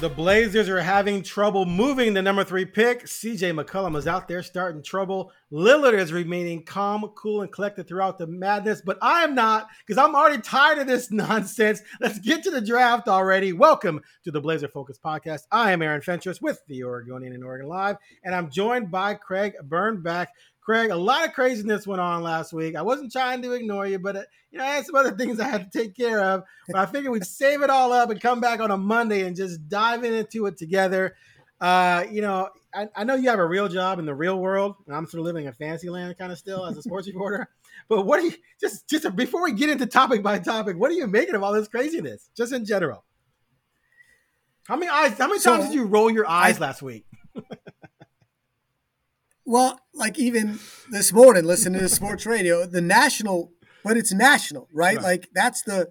The Blazers are having trouble moving the number 3 pick. C.J. McCollum is out there starting trouble. Lillard is remaining calm, cool, and collected throughout the madness, but I am not, because I'm already tired of this nonsense. Let's get to the draft already. Welcome to the Blazer Focus Podcast. I am Aaron Fentress with The Oregonian and Oregon Live, and I'm joined by Craig Birnbach. Craig, a lot of craziness went on last week. I wasn't trying to ignore you, but I had some other things I had to take care of. But I figured we'd save it all up and come back on a Monday and just dive into it together. I know you have a real job in the real world, and I'm sort of living in fancy land kind of still as a sports reporter. But what do you just before we get into topic by topic, what are you making of all this craziness, just in general? How many times did you roll your eyes last week? Well, like even this morning, listening to sports radio, it's national, right? Like that's that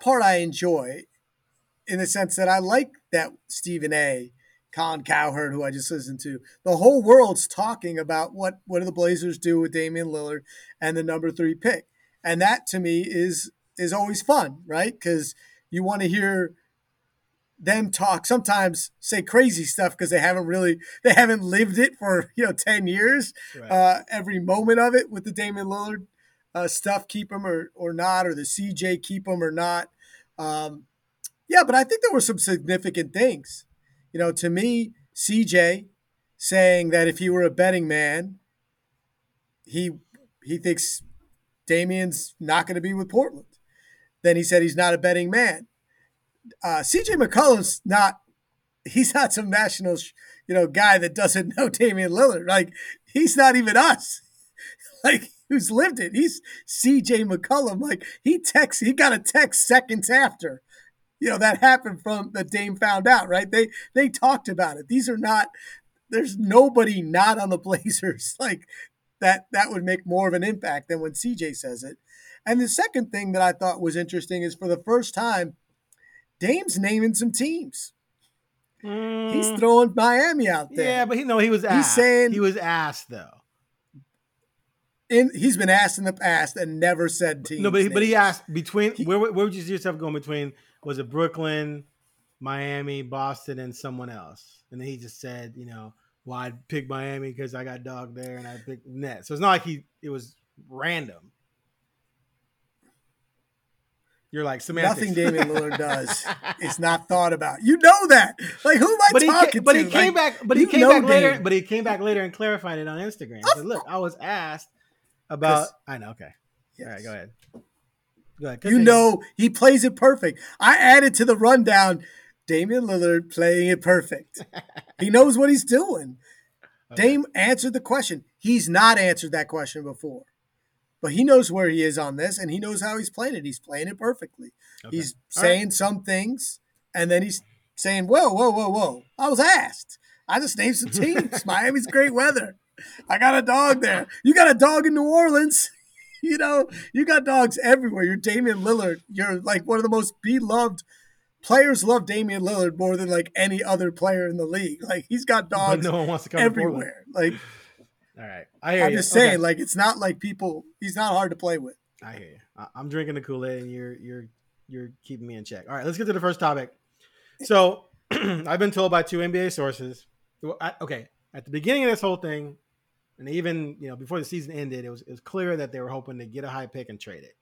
part I enjoy, in the sense that I like that Stephen A., Colin Cowherd, who I just listened to, the whole world's talking about what do the Blazers do with Damian Lillard and the number 3 pick, and that to me is always fun, right? Because you want to hear them talk, sometimes say crazy stuff because they haven't lived it for 10 years. Right. Every moment of it with the Damian Lillard stuff, keep him or not, or the CJ, keep him or not. But I think there were some significant things. To me, CJ saying that if he were a betting man, he thinks Damian's not going to be with Portland. Then he said he's not a betting man. C.J. McCollum's not some national, guy that doesn't know Damian Lillard. Like, he's not even us. Like, who's lived it? He's C.J. McCollum. Like, he got a text seconds after, that happened from the Dame found out, right? They talked about it. There's nobody not on the Blazers like that would make more of an impact than when C.J. says it. And the second thing that I thought was interesting is, for the first time, Dame's naming some teams. He's throwing Miami out there. Yeah, but he was asked. He was asked, though. He's been asked in the past and never said teams. No, but he asked where would you see yourself going between? Was it Brooklyn, Miami, Boston, and someone else? And then he just said, I'd pick Miami because I got dog there and I picked Nets. So it's not like it was random. You're like semantics. Nothing Damian Lillard does is not thought about. You know that. Like, who am I talking to? But he came back. But he came back later. But he came back later and clarified it on Instagram. He said, "Look, I was asked about." I know. Okay. Yes. All right. Go ahead. He plays it perfect. I added to the rundown, Damian Lillard playing it perfect. He knows what he's doing. Okay. Dame answered the question. He's not answered that question before. But he knows where he is on this, and he knows how he's playing it. He's playing it perfectly. Okay. He's saying some things, and then he's saying, whoa, whoa, whoa, whoa. I was asked. I just named some teams. Miami's great weather. I got a dog there. You got a dog in New Orleans. You got dogs everywhere. You're Damian Lillard. You're like one of the most beloved players. Love Damian Lillard more than like any other player in the league. Like, he's got dogs everywhere. Like, all right. I'm just saying, it's not like people – he's not hard to play with. I hear you. I'm drinking the Kool-Aid, and you're keeping me in check. All right, let's get to the first topic. So I've been told by 2 NBA sources at the beginning of this whole thing, and even before the season ended, it was clear that they were hoping to get a high pick and trade it.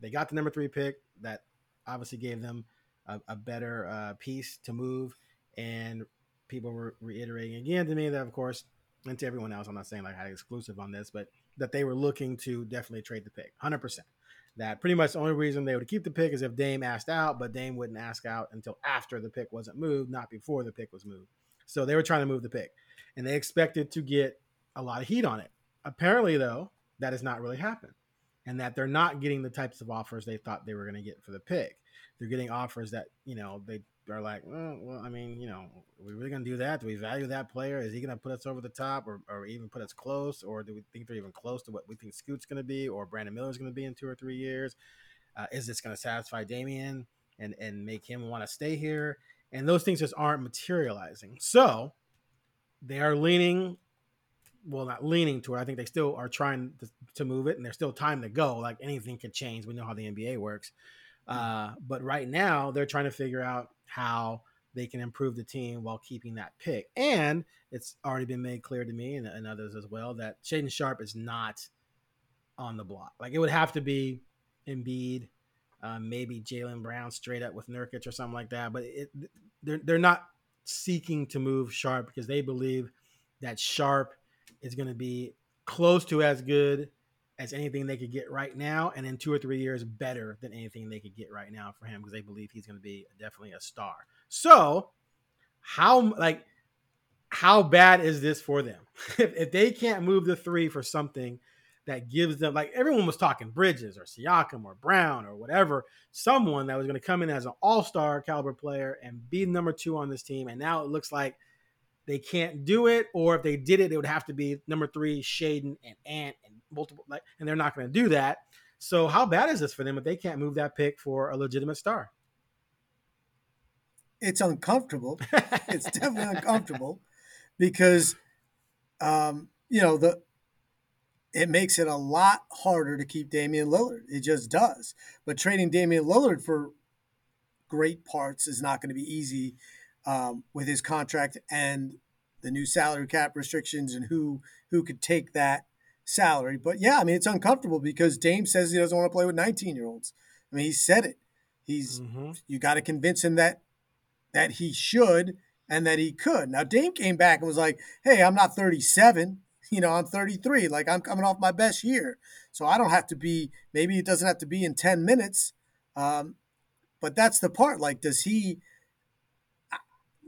They got the number 3 pick. That obviously gave them a better piece to move, and people were reiterating again to me that, of course – and to everyone else, I'm not saying like I had exclusive on this, but that they were looking to definitely trade the pick, 100%. That pretty much the only reason they would keep the pick is if Dame asked out, but Dame wouldn't ask out until after the pick wasn't moved, not before the pick was moved. So they were trying to move the pick, and they expected to get a lot of heat on it. Apparently, though, that has not really happened, and that they're not getting the types of offers they thought they were going to get for the pick. They're getting offers that, they are like, are we really going to do that? Do we value that player? Is he going to put us over the top or even put us close? Or do we think they're even close to what we think Scoot's going to be or Brandon Miller's going to be in 2 or 3 years? Is this going to satisfy Damian and make him want to stay here? And those things just aren't materializing. So they are I think they still are trying to move it, and there's still time to go. Like, anything can change. We know how the NBA works. But right now they're trying to figure out how they can improve the team while keeping that pick. And it's already been made clear to me and others as well that Shaedon Sharpe is not on the block. Like, it would have to be Embiid, maybe Jaylen Brown straight up with Nurkic or something like that. But they're not seeking to move Sharpe because they believe that Sharpe is going to be close to as good as anything they could get right now, and in 2 or 3 years, better than anything they could get right now for him, because they believe he's going to be definitely a star. So how bad is this for them? If they can't move the three for something that gives them, like, everyone was talking Bridges or Siakam or Brown or whatever, someone that was going to come in as an all-star caliber player and be number two on this team. And now it looks like they can't do it, or if they did it, it would have to be number three, Shaedon and Ant and multiple, like, and they're not going to do that. So how bad is this for them if they can't move that pick for a legitimate star? It's uncomfortable. It's definitely uncomfortable because, it makes it a lot harder to keep Damian Lillard. It just does. But trading Damian Lillard for great parts is not going to be easy. With his contract and the new salary cap restrictions and who could take that salary. But yeah, I mean, it's uncomfortable because Dame says he doesn't want to play with 19-year-olds. I mean, he said it. You got to convince him that he should and that he could. Now, Dame came back and was like, hey, I'm not 37. I'm 33. Like, I'm coming off my best year. So I don't have to be – maybe it doesn't have to be in 10 minutes. But that's the part. Like, does he –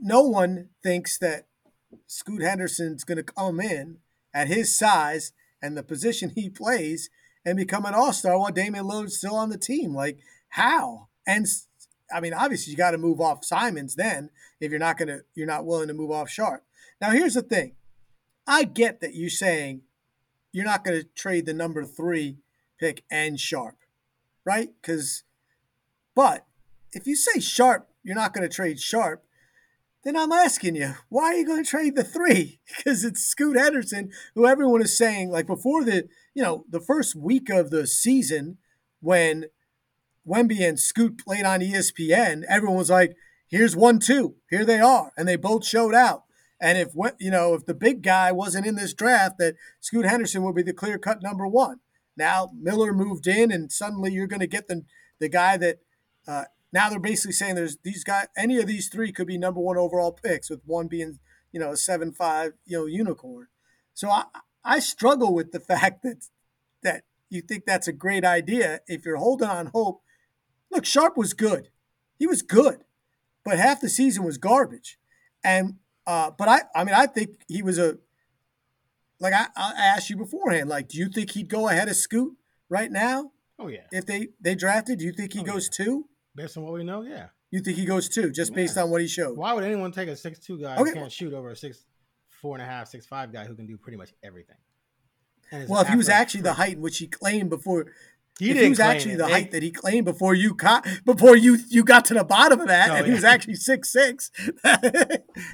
no one thinks that Scoot Henderson's going to come in at his size and the position he plays and become an all-star while Damian Lillard's still on the team. Like, how? And I mean, obviously you got to move off Simons then if you're not willing to move off Sharpe. Now, here's the thing. I get that you're saying you're not going to trade the number 3 pick and Sharpe, right? But if you say Sharpe, you're not going to trade Sharpe, then I'm asking you, why are you going to trade the 3? Because it's Scoot Henderson, who everyone is saying, like, before the first week of the season when Wemby and Scoot played on ESPN, everyone was like, here's 1, 2, here they are. And they both showed out. And if the big guy wasn't in this draft, that Scoot Henderson would be the clear-cut number 1. Now Miller moved in, and suddenly you're going to get the guy that now they're basically saying there's these guys, any of these 3 could be number 1 overall picks, with 1 being, a 7'5", unicorn. So I struggle with the fact that you think that's a great idea if you're holding on hope. Look, Sharpe was good. He was good, but half the season was garbage. And but I think he was I asked you beforehand, like, do you think he'd go ahead of Scoot right now? Oh yeah. If they drafted, do you think he goes 2? Based on what we know, yeah. You think he goes 2, just based on what he showed? Why would anyone take a 6'2 guy who can't shoot over a 6'4.5, 6'5 guy who can do pretty much everything? Well, if he was actually the height which he claimed before, height that he claimed before you got to the bottom of that, he was actually 6'6,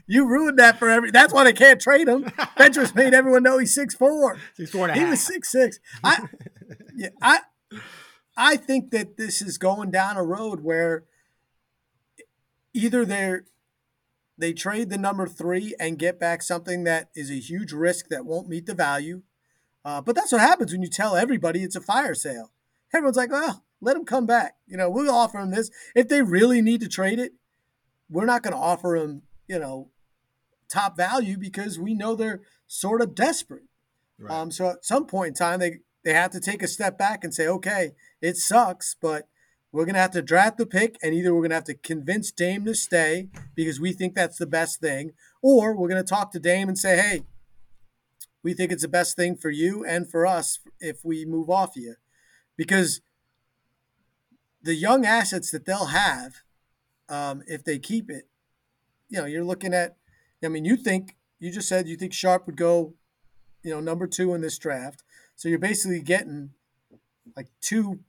you ruined that for every. That's why they can't trade him. Fentress made everyone know he's 6'4. 6'4.5. He was 6'6. I think that this is going down a road where either they trade the number 3 and get back something that is a huge risk that won't meet the value. But that's what happens when you tell everybody it's a fire sale. Everyone's like, well, let him come back. We'll offer him this. If they really need to trade it, we're not going to offer him, top value because we know they're sort of desperate. Right. So at some point in time, they have to take a step back and say, okay, it sucks, but we're going to have to draft the pick, and either we're going to have to convince Dame to stay because we think that's the best thing, or we're going to talk to Dame and say, hey, we think it's the best thing for you and for us if we move off you. Because the young assets that they'll have, if they keep it, you're looking at – I mean, you just said you think Sharpe would go, number 2 in this draft. So you're basically getting like 2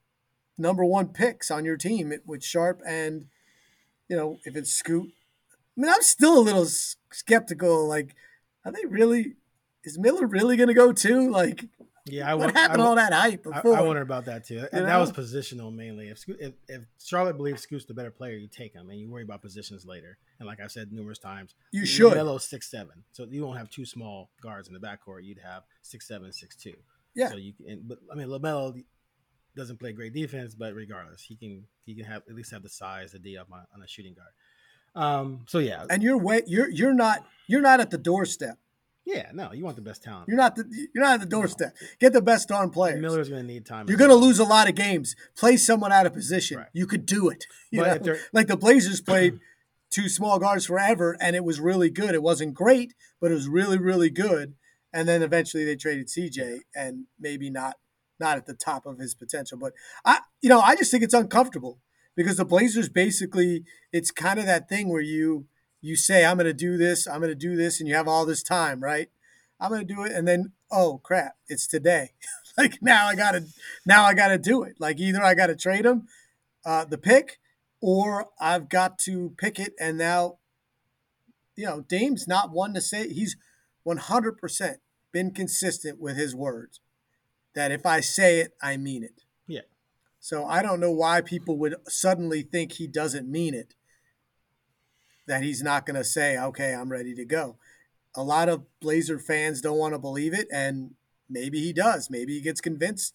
number 1 picks on your team with Sharpe and, if it's Scoot. I mean, I'm still a little skeptical. Like, is Miller really going to go 2? Like, Yeah, what happened to all that hype before? I wonder about that too. And that was positional mainly. If Charlotte believes Scoot's the better player, you take him, and you worry about positions later. And like I've said numerous times, you should. Melo's 6'7", so you won't have two small guards in the backcourt. You'd have 6'7", 6'2". Yeah. So you can, but I mean, LaMelo doesn't play great defense, but regardless, he can have at least have the size to D up on a shooting guard. So yeah, and you're not at the doorstep. Yeah, no, you want the best talent. You're not at the doorstep. No. Get the best darn players. Miller's going to need time. You're going to lose a lot of games. Play someone out of position. Right. You could do it. Like the Blazers played two small guards forever, and it was really good. It wasn't great, but it was really, really good. And then eventually they traded CJ, and maybe not at the top of his potential. But I just think it's uncomfortable because the Blazers basically, it's kind of that thing where you say, I'm going to do this, and you have all this time, right? I'm going to do it, and then, oh, crap, it's today. Like, now I gotta do it. Like, either I got to trade him, the pick, or I've got to pick it, and now, Dame's not one to say. He's 100% been consistent with his words, that if I say it, I mean it. Yeah. So I don't know why people would suddenly think he doesn't mean it. That he's not going to say, okay, I'm ready to go. A lot of Blazer fans don't want to believe it, and maybe he does. Maybe he gets convinced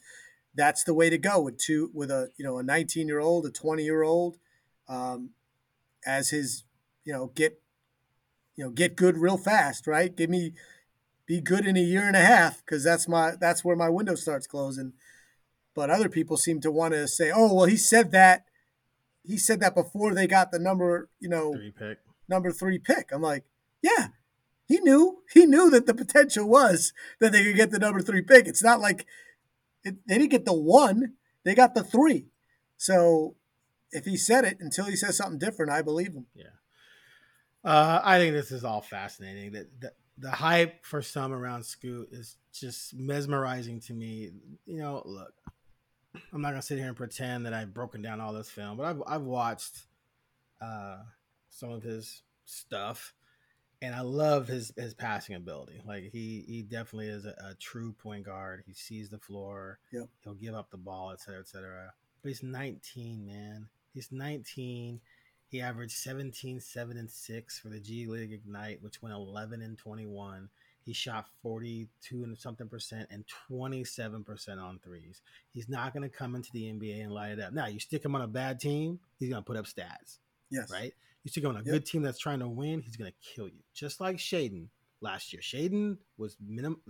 that's the way to go with a 19-year-old, a 20-year-old, as his get good real fast, right? Be good in a year and a half because that's where my window starts closing. But other people seem to want to say, oh well, he said that before they got the number three pick. I'm like, yeah, he knew that the potential was that they could get the number three pick. It's not like they didn't get the one, they got the three. So if he said it, until he says something different, I believe him. Yeah. I think this is all fascinating. The hype for some around Scoot is just mesmerizing to me. Look, I'm not going to sit here and pretend that I've broken down all this film, but I've watched some of his stuff, and I love his passing ability. Like he definitely is a true point guard. He sees the floor. Yep. He'll give up the ball, et cetera, et cetera. But he's 19, man. He's 19. He averaged 17, 7, and 6 for the G League Ignite, which went 11 and 21. He shot 42% and 27% on threes. He's not going to come into the NBA and light it up. Now, you stick him on a bad team, he's going to put up stats. Yes. Right? You stick him on a good team that's trying to win, he's going to kill you. Just like Shaedon last year. Shaedon was minimum.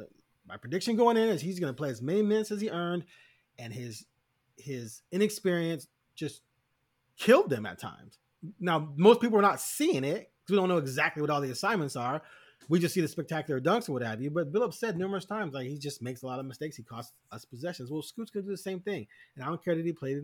My prediction going in is he's going to play as many minutes as he earned, and his inexperience just killed them at times. Now, most people are not seeing it because we don't know exactly what all the assignments are. We just see the spectacular dunks or what have you. But Billups said numerous times, like, he just makes a lot of mistakes. He costs us possessions. Well, Scoot's going to do the same thing. And I don't care that he played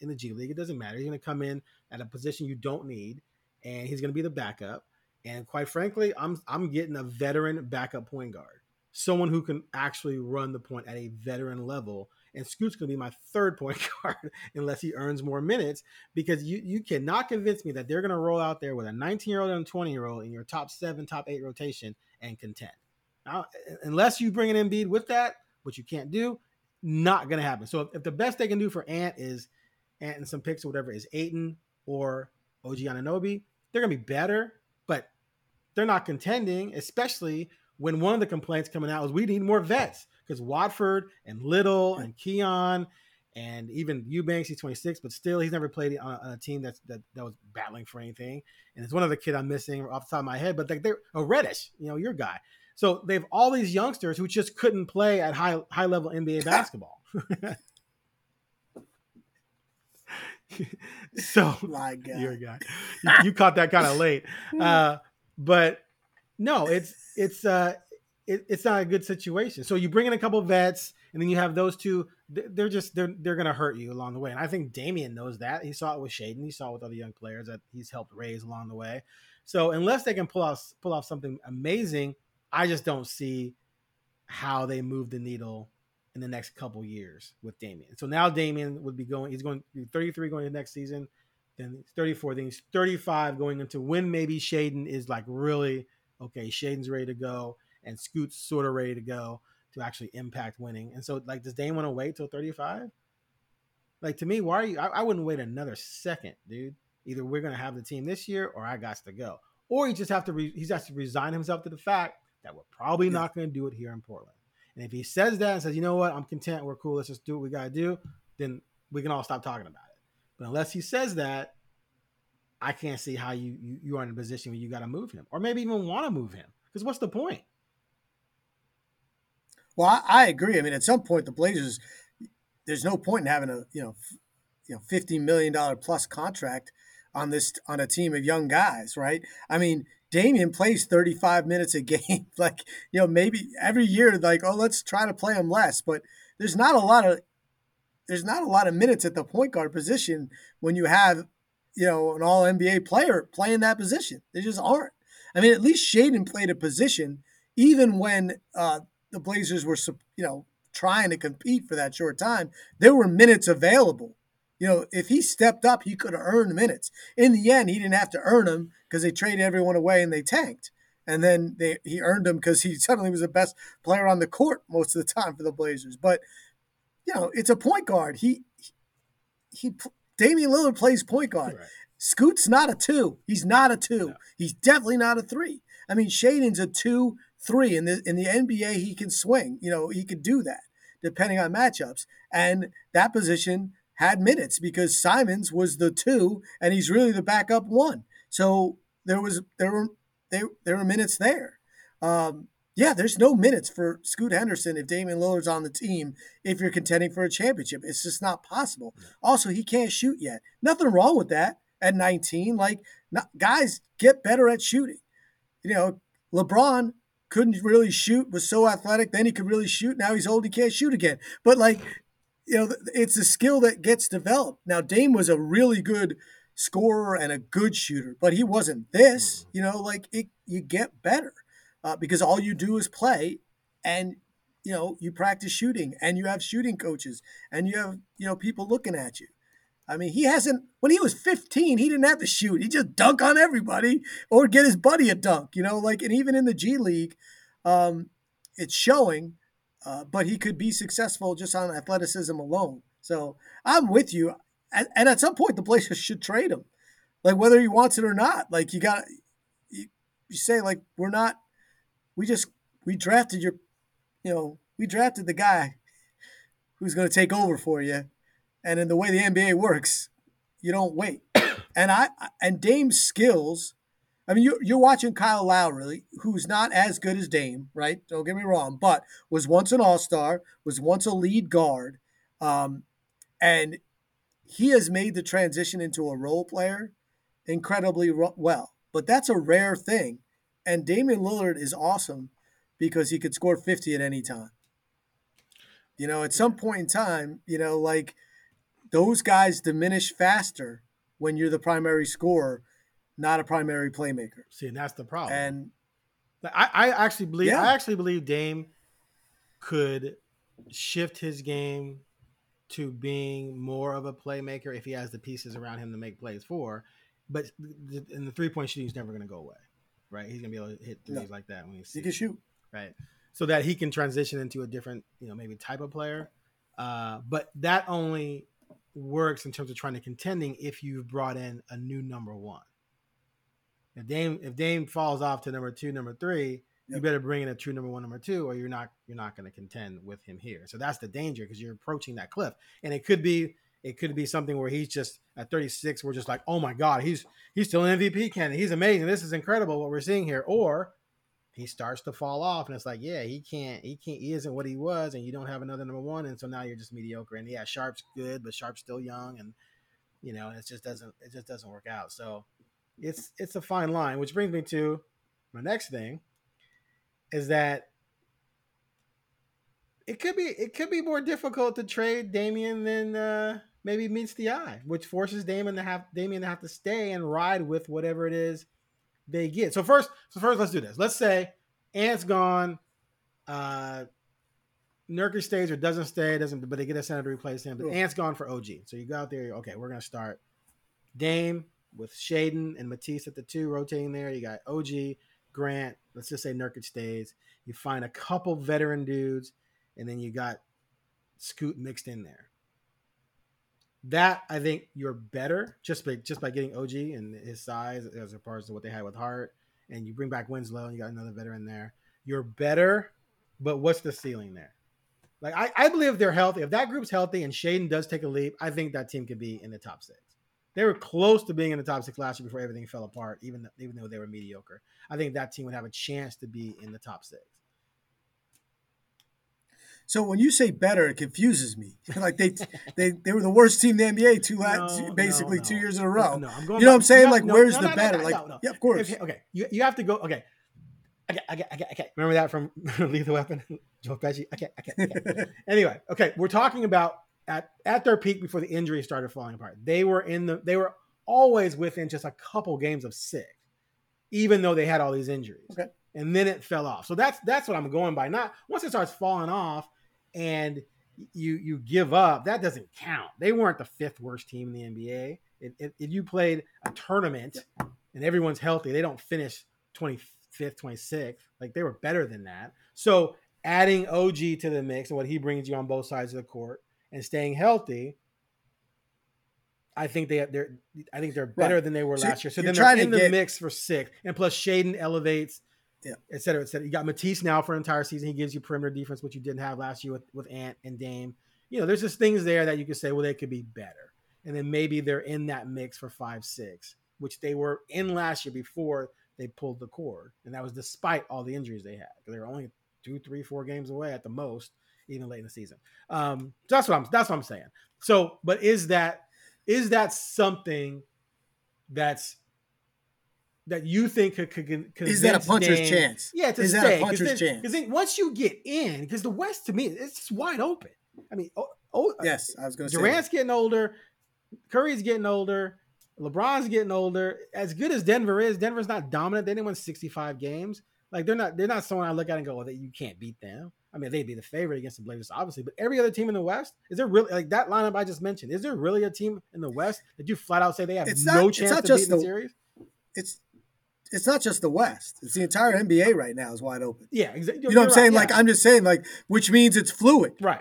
in the G League. It doesn't matter. He's going to come in at a position you don't need, and he's going to be the backup. And quite frankly, I'm getting a veteran backup point guard, someone who can actually run the point at a veteran level. And Scoot's going to be my third point guard unless he earns more minutes, because you cannot convince me that they're going to roll out there with a 19-year-old and a 20-year-old in your top 7, top 8 rotation and contend. Now, unless you bring an Embiid with that, which you can't do, not going to happen. So if the best they can do for Ant and some picks or whatever is Ayton or OG Anunoby, they're going to be better, but they're not contending, especially when one of the complaints coming out is we need more vets. Because Watford and Little and Keon and even Eubanks, he's 26, but still he's never played on a team that was battling for anything. And it's one other kid I'm missing off the top of my head, but like they're a Reddish, your guy. So they have all these youngsters who just couldn't play at high level NBA basketball. So my God. Your guy, you caught that kind of late, but no, it's not a good situation. So you bring in a couple of vets, and then you have those two. They're going to hurt you along the way. And I think Damian knows that. He saw it with Shaedon. He saw it with other young players that he's helped raise along the way. So unless they can pull off something amazing, I just don't see how they move the needle in the next couple years with Damian. So now Damian would be going. He's going 33 going into next season, then 34, then he's 35 going into when maybe Shaedon is like really okay. Shaedon's ready to go. And Scoot's sort of ready to go to actually impact winning. And so, like, does Dame want to wait till 35? Like, to me, why are you? I wouldn't wait another second, dude. Either we're going to have the team this year, or I got to go. Or he just has to resign himself to the fact that we're probably not going to do it here in Portland. And if he says that and says, you know what, I'm content, we're cool, let's just do what we got to do, then we can all stop talking about it. But unless he says that, I can't see how you are in a position where you got to move him, or maybe even want to move him, because what's the point? Well, I agree. I mean, at some point, the Blazers, there's no point in having a $50 million plus contract on a team of young guys, right? I mean, Damian plays 35 minutes a game. Like, maybe every year, like, oh, let's try to play him less, but there's not a lot of minutes at the point guard position when you have an all-NBA player playing that position. They just aren't. I mean, at least Shaedon played a position even when the Blazers were, trying to compete for that short time. There were minutes available. If he stepped up, he could have earned minutes. In the end, he didn't have to earn them because they traded everyone away and they tanked. And then he earned them because he suddenly was the best player on the court most of the time for the Blazers. But, it's a point guard. He Damian Lillard plays point guard. Right. Scoot's not a 2. He's not a 2. No. He's definitely not a 3. I mean, Shaedon's a 2-3 in the NBA. He can swing. He could do that depending on matchups. And that position had minutes because Simons was the 2, and he's really the backup 1. So there were minutes there. There's no minutes for Scoot Henderson if Damian Lillard's on the team if you're contending for a championship. It's just not possible. Also, he can't shoot yet. Nothing wrong with that at 19. Like, guys get better at shooting. LeBron couldn't really shoot, was so athletic. Then he could really shoot. Now he's old, he can't shoot again. But, it's a skill that gets developed. Now, Dame was a really good scorer and a good shooter, but he wasn't this. You get better. Because all you do is play and, you practice shooting and you have shooting coaches and you have, people looking at you. I mean, when he was 15, he didn't have to shoot. He just dunk on everybody or get his buddy a dunk, and even in the G League, it's showing, but he could be successful just on athleticism alone. So I'm with you. And at some point, the Blazers should trade him, like whether he wants it or not. Like you say, like, we're not. We drafted we drafted the guy who's going to take over for you. And in the way the NBA works, you don't wait. And Dame's skills, I mean, you're watching Kyle Lowry, who's not as good as Dame, right? Don't get me wrong, but was once an all-star, was once a lead guard. And he has made the transition into a role player incredibly well, but that's a rare thing. And Damian Lillard is awesome because he could score 50 at any time. At some point in time, those guys diminish faster when you're the primary scorer, not a primary playmaker. See, and that's the problem. And I actually believe Dame could shift his game to being more of a playmaker if he has the pieces around him to make plays for. But the three-point shooting is never going to go away. Right, he's gonna be able to hit threes like that when he can shoot. Right, so that he can transition into a different, maybe type of player. But that only works in terms of trying to contending if you've brought in a new number 1. If Dame falls off to number 2, number 3, you better bring in a true number 1, number 2, or you're not going to contend with him here. So that's the danger because you're approaching that cliff, and it could be something where he's just at 36. We're just like, oh my God, he's still an MVP candidate. He's amazing. This is incredible what we're seeing here. Or he starts to fall off, and it's like, yeah, he can't. He isn't what he was, and you don't have another number 1, and so now you're just mediocre. And yeah, Sharp's good, but Sharp's still young, and it just doesn't work out. So it's a fine line, which brings me to my next thing, is that it could be more difficult to trade Damian than maybe meets the eye, which forces Damian to have to stay and ride with whatever it is they get. So first, let's do this. Let's say Ant's gone, Nurkic stays or doesn't stay, but they get a center to replace him. But cool. Ant's gone for OG. So you go out there, okay, we're gonna start Dame with Shaedon and Matisse at the 2 rotating there. You got OG, Grant. Let's just say Nurkic stays. You find a couple veteran dudes. and then you got Scoot mixed in there. That, I think you're better just by getting OG and his size as far as what they had with Hart, and you bring back Winslow and you got another veteran there. You're better, but what's the ceiling there? Like, I believe if they're healthy, if that group's healthy and Shaedon does take a leap, I think that team could be in the top six. They were close to being in the top six last year before everything fell apart, even though they were mediocre. I think that team would have a chance to be in the top six. So when you say better, it confuses me. Like they were the worst team in the NBA basically 2 years in a row. No, I'm going you know what I'm saying? Like, where's the better? Like, yeah, of course. Okay, you have to go. Okay. Okay. Remember that from Lethal Weapon? Joe Pesci? Okay. Anyway, okay. We're talking about at their peak before the injuries started falling apart. They were always within just a couple games of six, even though they had all these injuries. Okay. And then it fell off. So that's what I'm going by. Not once it starts falling off and you give up, that doesn't count. They weren't the fifth worst team in the NBA. If you played a tournament and everyone's healthy, they don't finish 25th, 26th. Like, they were better than that. So adding OG to the mix and what he brings you on both sides of the court and staying healthy, I think they're better than they were last year. So then they're in the mix for six, and plus Shaedon elevates, et cetera. You got Matisse now for an entire season. He gives you perimeter defense, which you didn't have last year with Ant and Dame. You know, there's just things there that you could say, well, they could be better. And then maybe they're in that mix for 5-6, which they were in last year before they pulled the cord. And that was despite all the injuries they had. They were only 2, 3, 4 games away at the most, even late in the season. So that's what I'm saying. So, but is that something that you think could convince? Is that a puncher's chance? Yeah, to stay. Is that a puncher's chance? Because once you get in, because the West to me, it's just wide open. I mean, yes, I was going to say Durant's getting older, Curry's getting older, LeBron's getting older. As good as Denver is, Denver's not dominant. They didn't win 65 games. Like, they're not someone I look at and go, "Oh, you can't beat them." I mean, they'd be the favorite against the Blazers, obviously, but every other team in the West, is there really, like that lineup I just mentioned, is there really a team in the West that you flat out say they have no chance to beat the series? It's not just the West. It's the entire NBA right now is wide open. Yeah, exactly. You know what I'm saying? Yeah. Like, I'm just saying, like, which means it's fluid. Right.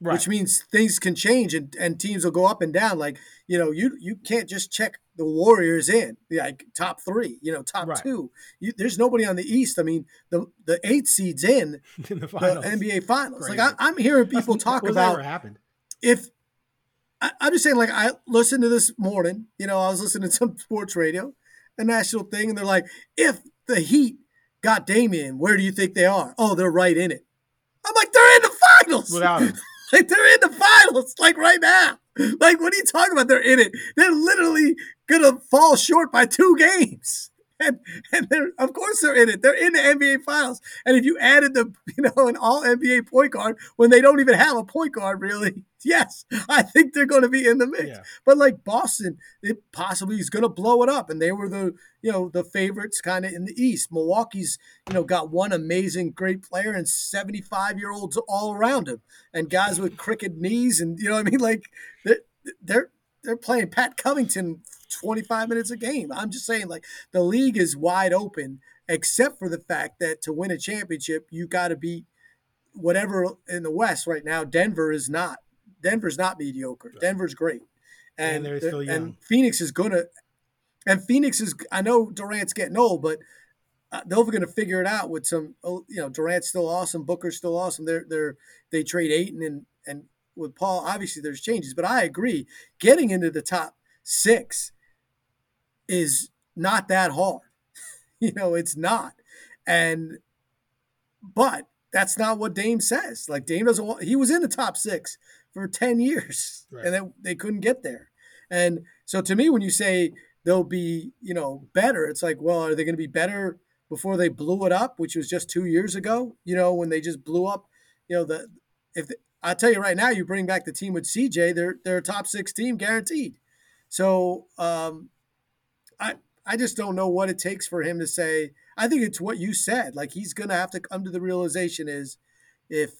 Which means things can change and teams will go up and down. Like, you know, you can't just check the Warriors in, like, top three, you know, top two. There's nobody on the East. I mean, the 8 seed's in the NBA Finals. Crazy. Like, I'm hearing people talk about what happened. I'm just saying, like, I listened to this morning, you know, I was listening to some sports radio, a national thing, and they're like, if the Heat got Damian, where do you think they are? Oh, they're right in it. I'm like, they're in the finals. Without him. Like, they're in the finals, like, right now. Like, what are you talking about? They're in it. They're literally gonna fall short by 2 games, and they're, of course, they're in it. They're in the NBA Finals. And if you added an all NBA point guard when they don't even have a point guard, really, yes, I think they're going to be in the mix. Yeah. But like Boston, it possibly is going to blow it up, and they were the favorites kind of in the East. Milwaukee's got one amazing great player and 75-year-olds all around him, and guys with crooked knees, and you know what I mean, like they're playing Pat Covington 25 minutes a game. I'm just saying, like, the league is wide open, except for the fact that to win a championship, you got to beat whatever in the West right now. Denver's not mediocre. Right. Denver's great. And they're still young. And Phoenix is, I know Durant's getting old, but they're going to figure it out with some, Durant's still awesome. Booker's still awesome. They trade Ayton and with Paul, obviously there's changes, but I agree. Getting into the top 6 is not that hard. It's not. But that's not what Dame says. Like, Dame doesn't want, he was in the top 6 for 10 years right. And they couldn't get there. And so to me, when you say they'll be, better, it's like, well, are they going to be better before they blew it up, which was just 2 years ago, when they just blew up, I'll tell you right now, you bring back the team with CJ, they're a top 6 team guaranteed. So I just don't know what it takes for him to say. I think it's what you said. Like, he's going to have to come to the realization is if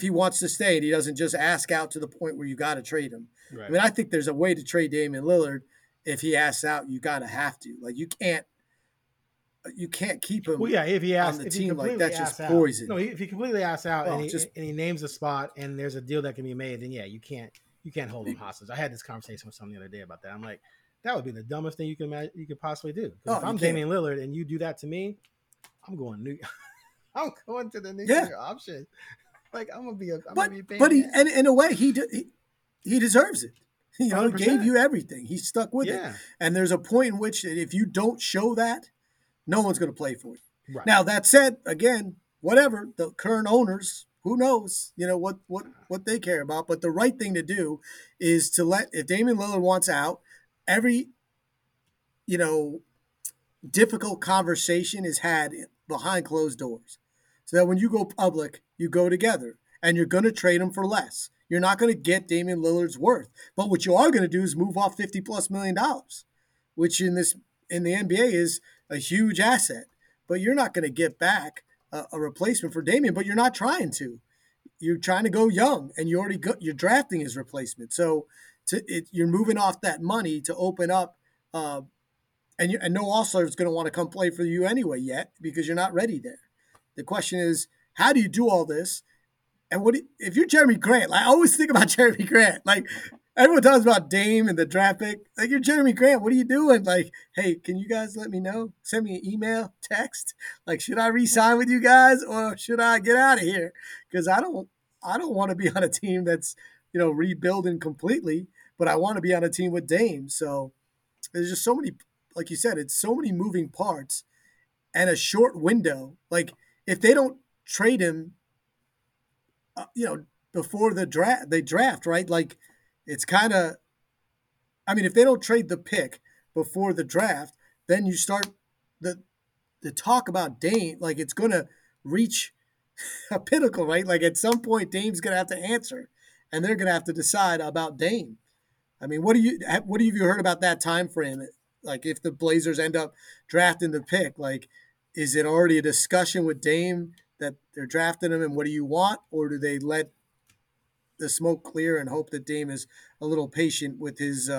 he wants to stay and he doesn't just ask out to the point where you got to trade him. Right. I mean, I think there's a way to trade Damian Lillard. If he asks out, you got to have to. Like, you can't you can't keep him. Well, yeah, if he asks on the team like that's just poison. No, if he completely asks out and he names a spot and there's a deal that can be made, then yeah, you can't hold him hostage. I had this conversation with someone the other day about that. I'm like, that would be the dumbest thing you could possibly do. Oh, if I'm Damian Lillard and you do that to me, I'm going to the New York option. Like in a way he deserves it. You know, he gave you everything. He stuck with it. And there's a point in which if you don't show that, no one's going to play for you. Right. Now, that said, again, whatever, the current owners, who knows, you know, what they care about. But the right thing to do is to if Damian Lillard wants out, every, you know, difficult conversation is had behind closed doors. So that when you go public, you go together and you're going to trade them for less. You're not going to get Damian Lillard's worth. But what you are going to do is move off $50+ million, which in the NBA is a huge asset. But you're not going to get back a replacement for Damian, but you're not trying to. You're trying to go young, and you're drafting his replacement. So you're moving off that money to open up and no all-star is going to want to come play for you anyway yet because you're not ready there. The question is, how do you do all this? And if you're Jerami Grant, like I always think about Jerami Grant. Like everyone talks about Dame and the draft pick. Like you're Jerami Grant, what are you doing? Like, hey, can you guys let me know? Send me an email, text. Like, should I re-sign with you guys or should I get out of here? Because I don't want to be on a team that's, you know, rebuilding completely, but I want to be on a team with Dame. So there's just so many, like you said, it's so many moving parts and a short window. Like if they don't trade him, you know, before the draft, they draft, right? Like it's kind of, I mean, if they don't trade the pick before the draft, then you start the talk about Dame, like it's going to reach a pinnacle, right? Like at some point Dame's going to have to answer and they're going to have to decide about Dame. I mean, what have you heard about that time frame? Like if the Blazers end up drafting the pick, like is it already a discussion with Dame that they're drafting him and what do you want? Or do they let the smoke clear and hope that Dame is a little patient with his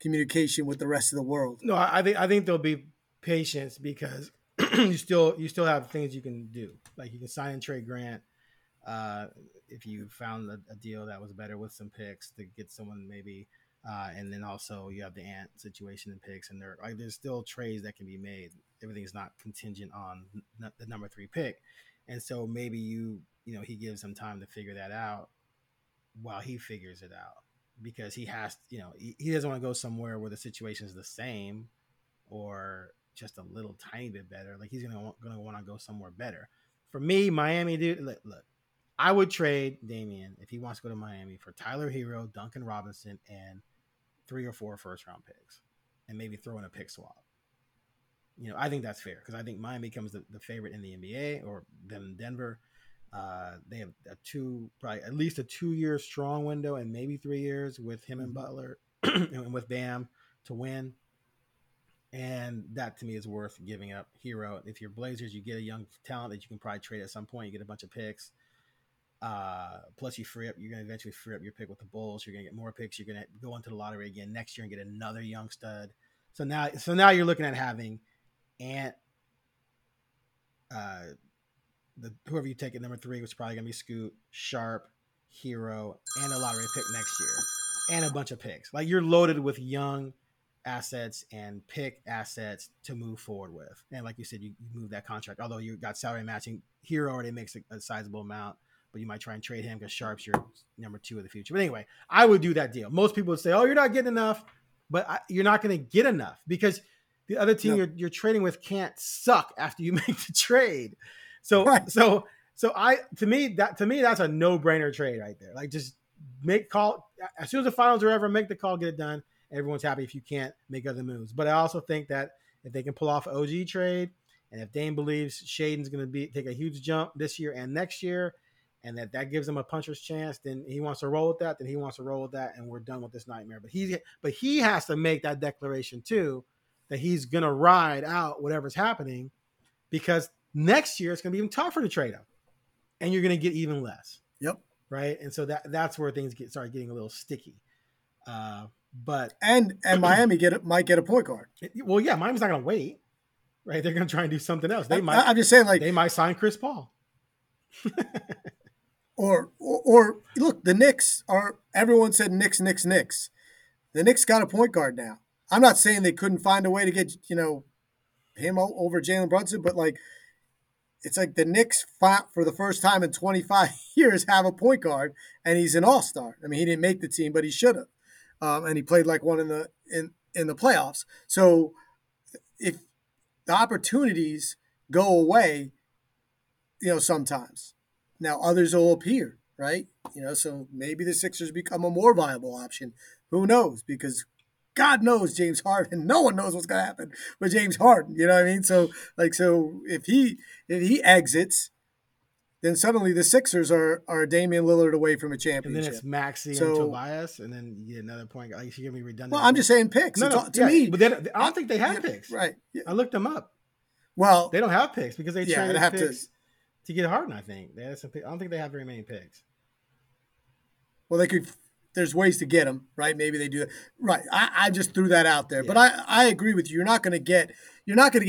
communication with the rest of the world? No, I think there'll be patience because you still have things you can do. Like you can sign and trade Grant if you found a deal that was better with some picks to get someone maybe. And then also you have the Ant situation and picks and there's still trades that can be made. Everything is not contingent on the number 3 pick. And so maybe you know, he gives him time to figure that out while he figures it out because he has, you know, he doesn't want to go somewhere where the situation is the same or just a little tiny bit better. Like he's going to want to go somewhere better. For me, Miami, dude, look, I would trade Damian if he wants to go to Miami for Tyler Herro, Duncan Robinson, and 3 or 4 first round picks and maybe throw in a pick swap. You know, I think that's fair because I think Miami becomes the favorite in the NBA or them Denver. They have at least a 2-year strong window and maybe 3 years with him and Butler and with Bam to win. And that to me is worth giving up Herro. If you're Blazers, you get a young talent that you can probably trade at some point. You get a bunch of picks. Plus you're going to eventually free up your pick with the Bulls. You're going to get more picks. You're going to go into the lottery again next year and get another young stud. So now you're looking at having Ant, whoever you take at number 3, which is probably going to be Scoot, Sharpe, Herro, and a lottery pick next year, and a bunch of picks. Like you're loaded with young assets and pick assets to move forward with. And like you said, you move that contract. Although you got salary matching, Herro already makes a sizable amount, but you might try and trade him because Sharpe's your number 2 of the future. But anyway, I would do that deal. Most people would say, "Oh, you're not getting enough," but you're not going to get enough because the other team you're trading with can't suck after you make the trade. So, right. To me, that's a no-brainer trade right there. Like, just make call as soon as the finals are over. Make the call, get it done. Everyone's happy if you can't make other moves. But I also think that if they can pull off an OG trade, and if Dame believes Shaedon's going to take a huge jump this year and next year, and that gives him a puncher's chance, then he wants to roll with that. Then he wants to roll with that, and we're done with this nightmare. But he has to make that declaration too, that he's going to ride out whatever's happening, because next year it's going to be even tougher to trade him, and you're going to get even less. Yep. Right. And so that's where things start getting a little sticky. But Miami might get a point guard. Well, yeah, Miami's not going to wait. right? They're going to try and do something else. I'm just saying, like, they might sign Chris Paul. or look, the Knicks are. Everyone said Knicks. The Knicks got a point guard now. I'm not saying they couldn't find a way to get him over Jalen Brunson, but like, it's like the Knicks for the first time in 25 years have a point guard, and he's an all-star. I mean, he didn't make the team, but he should have, and he played like one in the playoffs. So if the opportunities go away, sometimes now others will appear, right? So maybe the Sixers become a more viable option. Who knows? Because God knows James Harden. No one knows what's going to happen with James Harden. You know what I mean? So, like, if he exits, then suddenly the Sixers are Damian Lillard away from a championship. And then it's Maxey and Tobias, and then you get another point. Like, you're going to be redundant. Well, I'm just saying picks. No, to me. But I don't think they have picks. Right. Yeah. I looked them up. Well, they don't have picks because they traded picks to get Harden, I think. They had some picks. I don't think they have very many picks. Well, they could... There's ways to get them, right? Maybe they do that. Right. I just threw that out there. Yeah. But I agree with you. You're not gonna get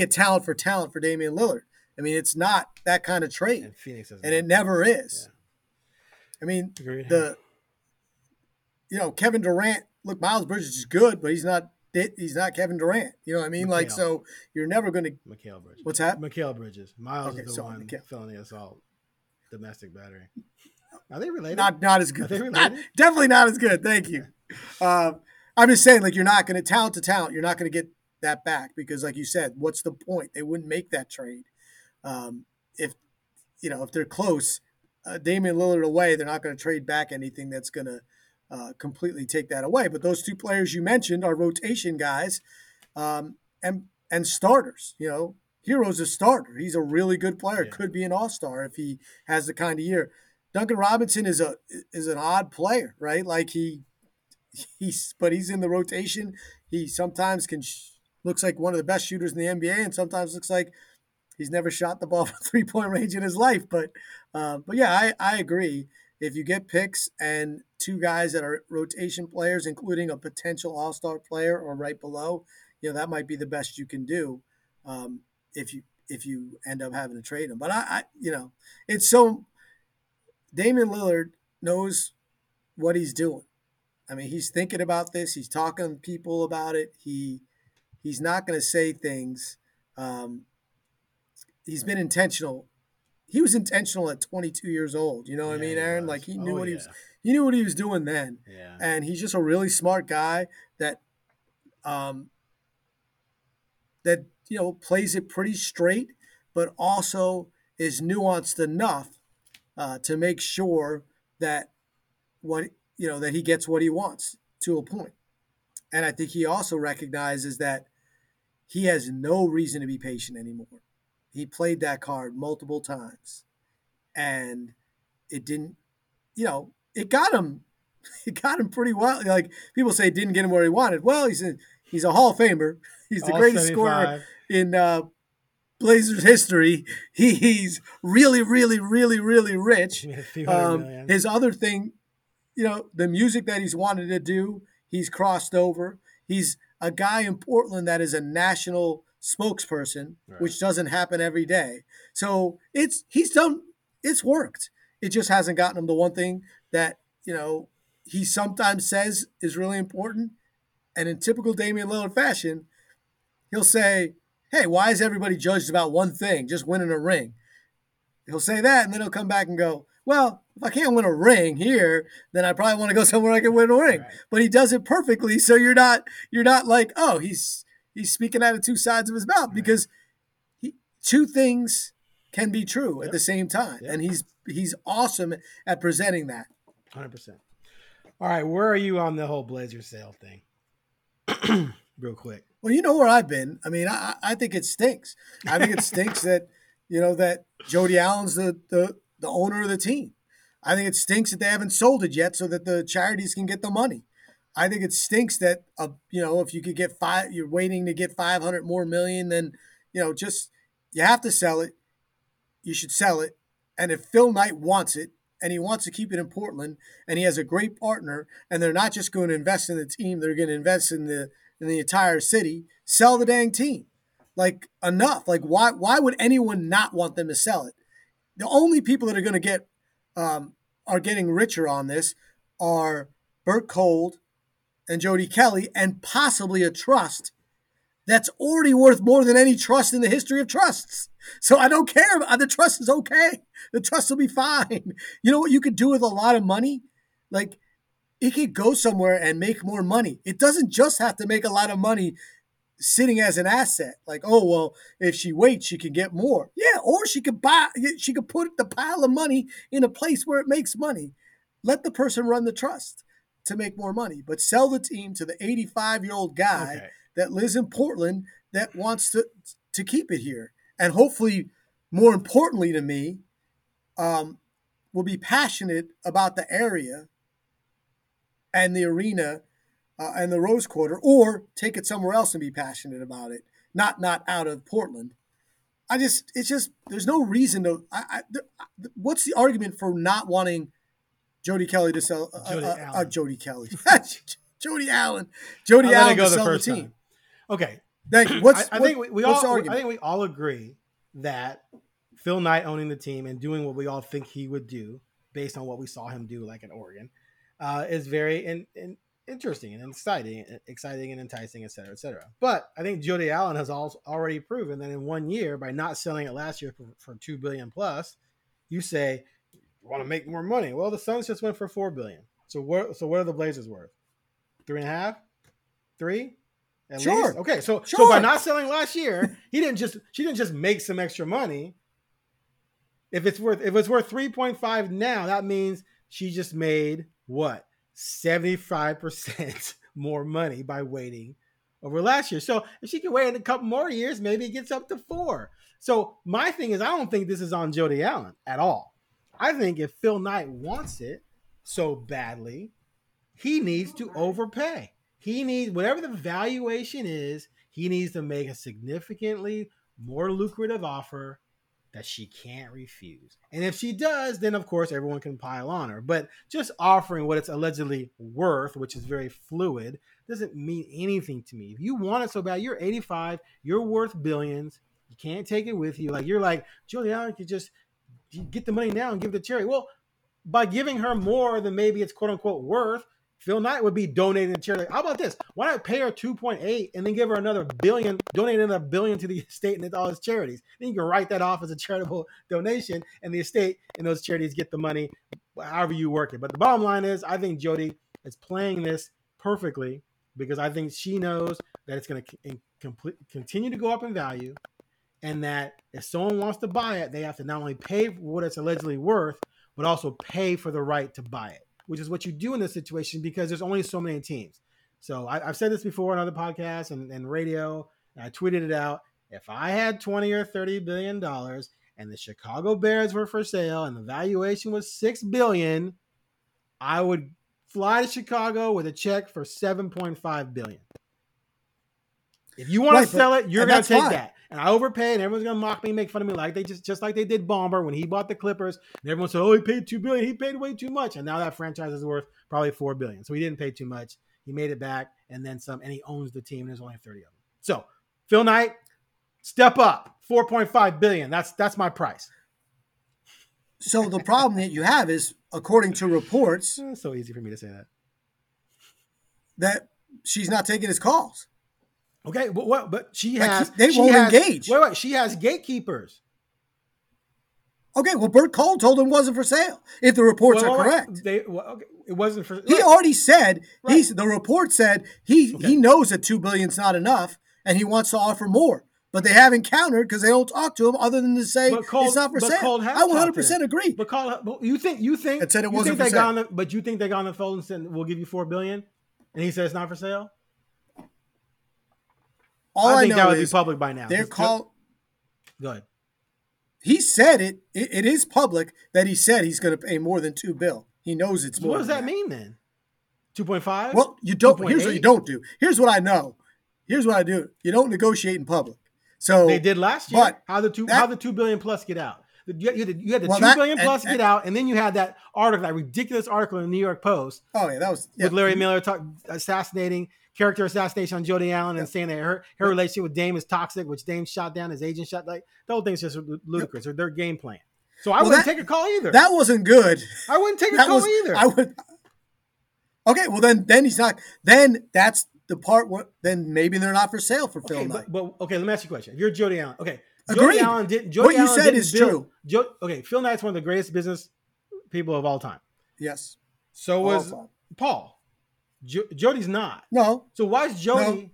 talent for Damian Lillard. I mean, it's not that kind of trade. And Phoenix and it never is. Yeah. I mean, agreed. Kevin Durant, look, Miles Bridges is good, but he's not Kevin Durant. You know what I mean? Mikal. Like, so you're never gonna Mikal Bridges. What's that? Mikal Bridges. Miles is the one felony assault, domestic battery. Are they related? Not as good. Definitely not as good. Thank you. I'm just saying, like, you're not going to talent to talent. You're not going to get that back because, like you said, what's the point? They wouldn't make that trade if they're close. Damian Lillard away, they're not going to trade back anything that's going to completely take that away. But those two players you mentioned are rotation guys and starters. Hero's a starter. He's a really good player. Yeah. Could be an all-star if he has the kind of year. Duncan Robinson is an odd player, right? Like but he's in the rotation. He sometimes looks like one of the best shooters in the NBA, and sometimes looks like he's never shot the ball from 3-point range in his life. But yeah, I agree. If you get picks and two guys that are rotation players, including a potential all-star player or right below, that might be the best you can do. If you end up having to trade them, but I it's so. Damian Lillard knows what he's doing. I mean, he's thinking about this. He's talking to people about it. He's not going to say things. He's been intentional. He was intentional at 22 years old. You know what I mean, Aaron? Like, he knew he knew what he was doing then. Yeah. And he's just a really smart guy that plays it pretty straight, but also is nuanced enough to make sure that that he gets what he wants to a point. And I think he also recognizes that he has no reason to be patient anymore. He played that card multiple times, and it didn't, it got him. It got him pretty well. Like, people say it didn't get him where he wanted. Well, he's a Hall of Famer. He's the greatest scorer in Blazers history. He's really, really, really, really rich. His other thing, the music that he's wanted to do, he's crossed over. He's a guy in Portland that is a national spokesperson, right, which doesn't happen every day. So it's worked. It just hasn't gotten him the one thing that, he sometimes says is really important. And in typical Damian Lillard fashion, he'll say, hey, why is everybody judged about one thing, just winning a ring? He'll say that, and then he'll come back and go, well, if I can't win a ring here, then I probably want to go somewhere I can win a ring. Right. But he does it perfectly, so you're not like, oh, he's speaking out of two sides of his mouth, right, because two things can be true, yep, at the same time, yep, and he's awesome at presenting that. 100%. All right, where are you on the whole Blazer sale thing? Real quick. Well, you know where I've been. I mean, I think it stinks. I think it stinks that, that Jody Allen's the owner of the team. I think it stinks that they haven't sold it yet so that the charities can get the money. I think it stinks that, if you could get you're waiting to get 500 more million, then, you have to sell it. You should sell it. And if Phil Knight wants it, and he wants to keep it in Portland, and he has a great partner, and they're not just going to invest in the team, they're going to invest in the entire city, sell the dang team. like enough. Like why would anyone not want them to sell it? The only people that are going to get are getting richer on this are Bert Kolde and Jody Kelly, and possibly a trust that's already worth more than any trust in the history of trusts. So I don't care. The trust is okay. The trust will be fine. You know what you could do with a lot of money? Like, it could go somewhere and make more money. It doesn't just have to make a lot of money sitting as an asset. Like, oh, well, if she waits, she can get more. Yeah, or she could put the pile of money in a place where it makes money. Let the person run the trust to make more money, but sell the team to the 85-year-old guy that lives in Portland that wants to keep it here. And hopefully, more importantly to me, will be passionate about the area and the arena and the Rose Quarter, or take it somewhere else and be passionate about it, not out of Portland. There's no reason to, what's the argument for not wanting Jody Kelly to sell, Jody Allen. Jody Allen to sell the team. Okay. Thank you. I think we all agree that Phil Knight owning the team and doing what we all think he would do based on what we saw him do, like in Oregon, is very interesting and exciting and enticing, et cetera, et cetera. But I think Jody Allen has already proven that in 1 year, by not selling it last year for $2 billion plus, you say, want to make more money. Well, the Suns just went for $4 billion. So what are the Blazers worth? 3.5? 3? At least? Okay. So by not selling last year, she didn't just make some extra money. If it's worth 3.5 now, that means she just made what? 75% more money by waiting over last year. So if she can wait a couple more years, maybe it gets up to 4. So my thing is, I don't think this is on Jody Allen at all. I think if Phil Knight wants it so badly, he needs to overpay. He needs whatever the valuation is. He needs to make a significantly more lucrative offer that she can't refuse. And if she does, then of course everyone can pile on her. But just offering what it's allegedly worth, which is very fluid, doesn't mean anything to me. If you want it so bad, you're 85, you're worth billions. You can't take it with you. Like you're like, Jody Allen could just get the money now and give it to charity. Well, by giving her more than maybe it's quote unquote worth, Phil Knight would be donating to charity. How about this? Why not pay her 2.8 and then give her another $1 billion, donate another $1 billion to the estate and all its charities? Then you can write that off as a charitable donation, and the estate and those charities get the money however you work it. But the bottom line is, I think Jody is playing this perfectly because I think she knows that it's going to continue to go up in value, and that if someone wants to buy it, they have to not only pay for what it's allegedly worth, but also pay for the right to buy it, which is what you do in this situation because there's only so many teams. So I've said this before on other podcasts and radio, and I tweeted it out. If I had $20 or $30 billion and the Chicago Bears were for sale and the valuation was $6 billion, I would fly to Chicago with a check for $7.5 billion. If you want to sell it, you're going to take that. And I overpaid, and everyone's going to mock me, make fun of me, like they just like they did Ballmer when he bought the Clippers. And everyone said, "Oh, he paid $2 billion. He paid way too much." And now that franchise is worth probably $4 billion. So he didn't pay too much. He made it back, and then some. And he owns the team. And there's only 30 of them. So Phil Knight, step up, $4.5 billion. That's my price. So the problem that you have is, according to reports, it's so easy for me to say that she's not taking his calls. Okay, but she has... Like they won't engage. Wait, she has gatekeepers. Okay, well, Bert Kolde told him it wasn't for sale, if the reports are correct. It wasn't for... He already said... Right. The report said he knows that $2 billion's not enough, and he wants to offer more. But they haven't countered because they don't talk to him other than to say it's not for sale. I 100% agree. But Kolde... You think... It said it wasn't for sale. But you think they got on the phone and said, we'll give you $4 billion? And he said it's not for sale? I think that would be public by now. They're called. Go ahead. He said it. It is public that he said he's going to pay more than $2 billion. He knows it's more. What does that mean then? 2.5. Well, you don't. 2.8? Here's what you don't do. Here's what I know. Here's what I do. You don't negotiate in public. So they did last year. How the $2 billion plus get out? You had the $2 billion plus and, get out, and then you had that article, that ridiculous article in the New York Post. Oh yeah, that was with Larry Miller assassinating character assassination on Jody Allen and saying that her relationship with Dame is toxic, which Dame shot down, his agent shot. Like the whole thing's just ludicrous. Or their game plan. So I wouldn't take a call either. That wasn't good. I wouldn't take a call either. I would. Okay, well then he's not. Then that's the part where then maybe they're not for sale for Phil Knight. But okay, let me ask you a question. If you're Jody Allen, okay. Agreed. Jody Allen didn't. What you said is true. Phil Knight's one of the greatest business people of all time. Yes. So was Paul. Jody's not. No. So why is Jody? No.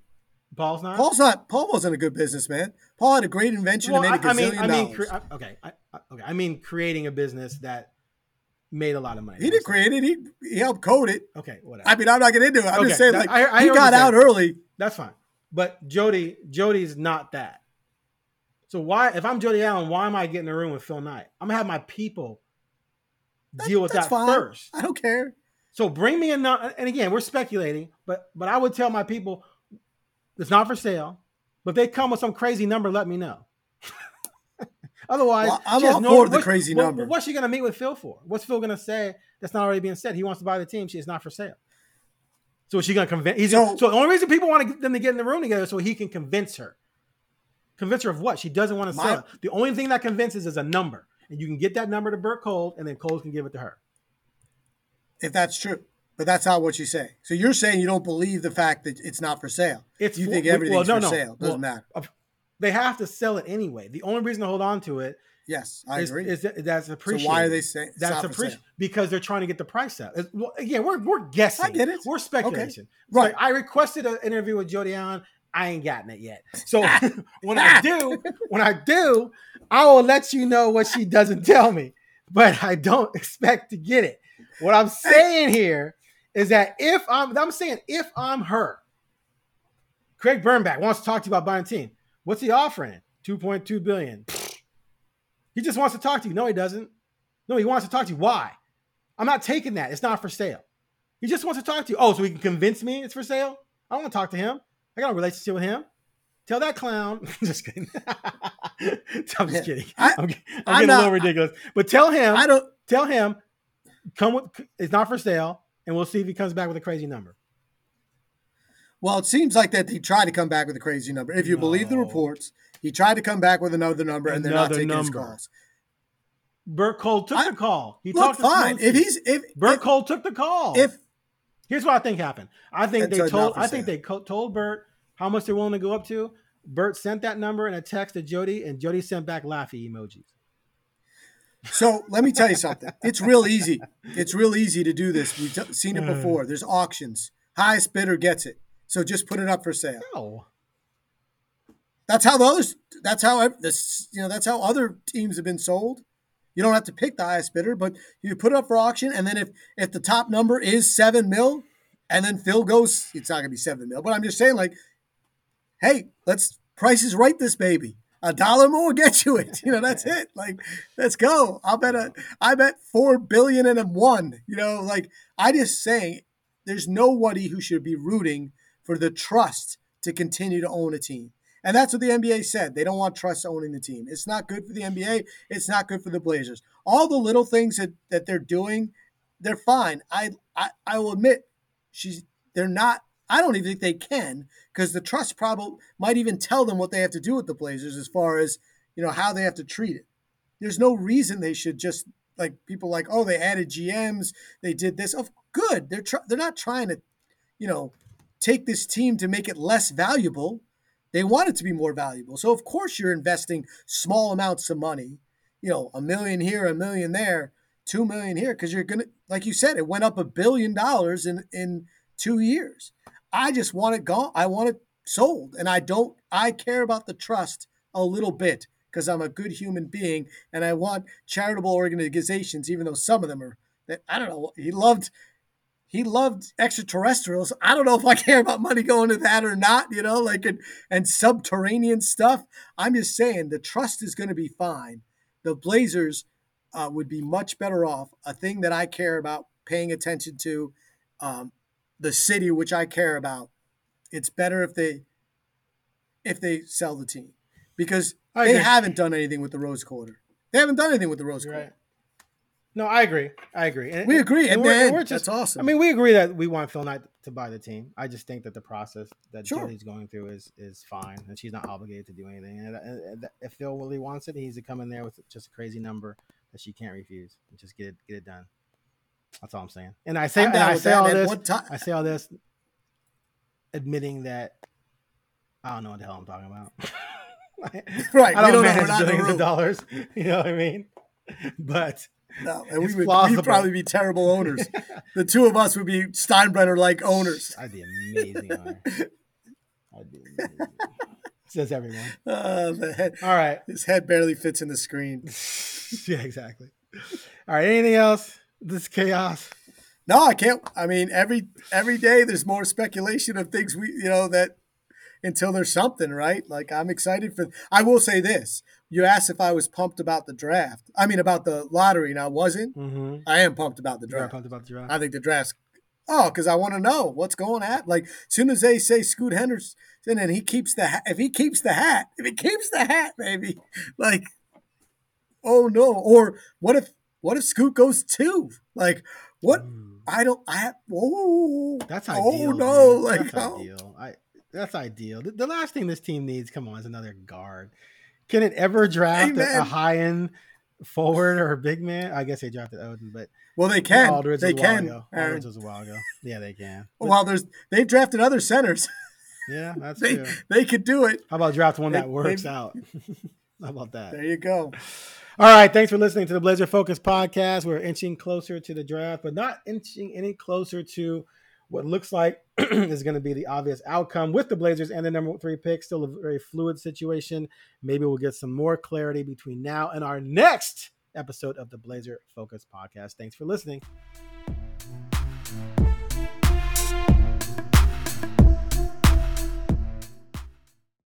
Paul's not. Paul's not. Paul wasn't a good businessman. Paul had a great invention and made $1 billion. I mean creating a business that made a lot of money. He didn't create it. He helped code it. Okay, whatever. I mean, I'm not getting into it. I'm just saying, like, he got out early. That's fine. But Jody's not that. So why, if I'm Jody Allen, why am I getting in a room with Phil Knight? I'm gonna have my people deal with that first. I don't care. So bring me another. And again, we're speculating, but I would tell my people it's not for sale. But if they come with some crazy number, let me know. Otherwise, I'm all for the crazy number. What's she going to meet with Phil for? What's Phil going to say that's not already being said? He wants to buy the team. She's not for sale. So is she going to convince? So the only reason people want them to get in the room together is so he can convince her. Convince her of what? She doesn't want to sell. The only thing that convinces is a number. And you can get that number to Bert Kolde, and then Kolde can give it to her. If that's true. But that's not what you say. So you're saying you don't believe the fact that it's not for sale. It's think everything's for sale. Doesn't matter. They have to sell it anyway. The only reason to hold on to it. Yes, I agree. That's appreciated. So why are they saying that's appreciated? Because they're trying to get the price up. Well, again, we're guessing. I get it. We're speculation. Okay. Right. Like, I requested an interview with Jody Allen. I ain't gotten it yet. So when I do, I will let you know what she doesn't tell me. But I don't expect to get it. What I'm saying here is that if I'm her, Craig Birnbach wants to talk to you about buying a team. What's he offering? $2.2 billion. He just wants to talk to you. No, he doesn't. No, he wants to talk to you. Why? I'm not taking that. It's not for sale. He just wants to talk to you. Oh, so he can convince me it's for sale? I don't want to talk to him. I got a relationship with him. Tell that clown. Just kidding. I'm just kidding. I'm getting a little ridiculous. But tell him. Tell him. It's not for sale, and we'll see if he comes back with a crazy number. Well, it seems like that he tried to come back with a crazy number. If you believe the reports, he tried to come back with another number, and they're not taking his calls. Bert Kolde took the call. He talked fine. Bert Kolde took the call. Here's what I think happened. I think they told Bert how much they're willing to go up to. Bert sent that number in a text to Jody, and Jody sent back laughy emojis. So let me tell you something. It's real easy. It's real easy to do this. We've seen it before. There's auctions. Highest bidder gets it. So just put it up for sale. No. That's how other teams have been sold. You don't have to pick the highest bidder, but you put it up for auction. And then if the top number is $7 million, and then Phil goes, it's not going to be $7 million. But I'm just saying, like, hey, let's price is right this baby. $1 more gets you it. You know, that's it. Like, let's go. I bet $4 billion and $1 billion. You know, like, I just saying there's nobody who should be rooting for the trust to continue to own a team. And that's what the NBA said. They don't want trust owning the team. It's not good for the NBA. It's not good for the Blazers. All the little things that they're doing, they're fine. I will admit they're not. I don't even think they can, because the trust probably might even tell them what they have to do with the Blazers as far as, you know, how they have to treat it. There's no reason they should just, like, people like, oh, they added GMs, they did this. Oh, good. They're not trying to, you know, take this team to make it less valuable. They want it to be more valuable. So, of course, you're investing small amounts of money, you know, $1 million here, $1 million there, $2 million here, because you're going to, like you said, it went up $1 billion in 2 years. I just want it gone. I want it sold. And I care about the trust a little bit, because I'm a good human being and I want charitable organizations, even though some of them are, that I don't know. He loved extraterrestrials. I don't know if I care about money going to that or not, you know, like, and subterranean stuff. I'm just saying the trust is going to be fine. The Blazers would be much better off. A thing that I care about paying attention to, the city, which I care about, it's better if they sell the team, because they haven't done anything with the Rose Quarter. They haven't done anything with the Rose Quarter. Right. No, I agree. And, we agree. That's awesome. I mean, we agree that we want Phil Knight to buy the team. I just think that the process that Jody's going through is fine, and she's not obligated to do anything. And if Phil really wants it, he needs to come in there with just a crazy number that she can't refuse. And just get it done. That's all I'm saying. And I say all this, admitting that I don't know what the hell I'm talking about. Right. I don't manage billions of dollars. You know what I mean? But. No, and we'd probably be terrible owners. The two of us would be Steinbrenner-like owners. I'd be amazing owner. Says everyone. All right. His head barely fits in the screen. Yeah, exactly. All right, anything else? This chaos. No, I can't. I mean, every day there's more speculation of things that until there's something, right? Like, I'm excited for – I will say this. You asked if I was pumped about the draft. I mean, about the lottery, and I wasn't. Mm-hmm. I am pumped about the draft. I think the draft's – because I want to know what's going on. Like, as soon as they say Scoot Henderson and he keeps the hat – if he keeps the hat, baby, like, oh, no. Or what if Scoot goes two? Like, what? That's ideal. Oh, no. Man. Like, ideal. That's ideal. The last thing this team needs, come on, is another guard. Can it ever draft a high-end forward or a big man? I guess they drafted Odin, but they can. Aldridge was a while ago. Yeah, they can. Well, they've drafted other centers. Yeah, that's true. They could do it. How about draft one that works out? How about that? There you go. All right, thanks for listening to the Blazer Focus podcast. We're inching closer to the draft, but not inching any closer to what looks like is going to be the obvious outcome with the Blazers and the number 3 pick. Still a very fluid situation. Maybe we'll get some more clarity between now and our next episode of the Blazer Focus podcast. Thanks for listening.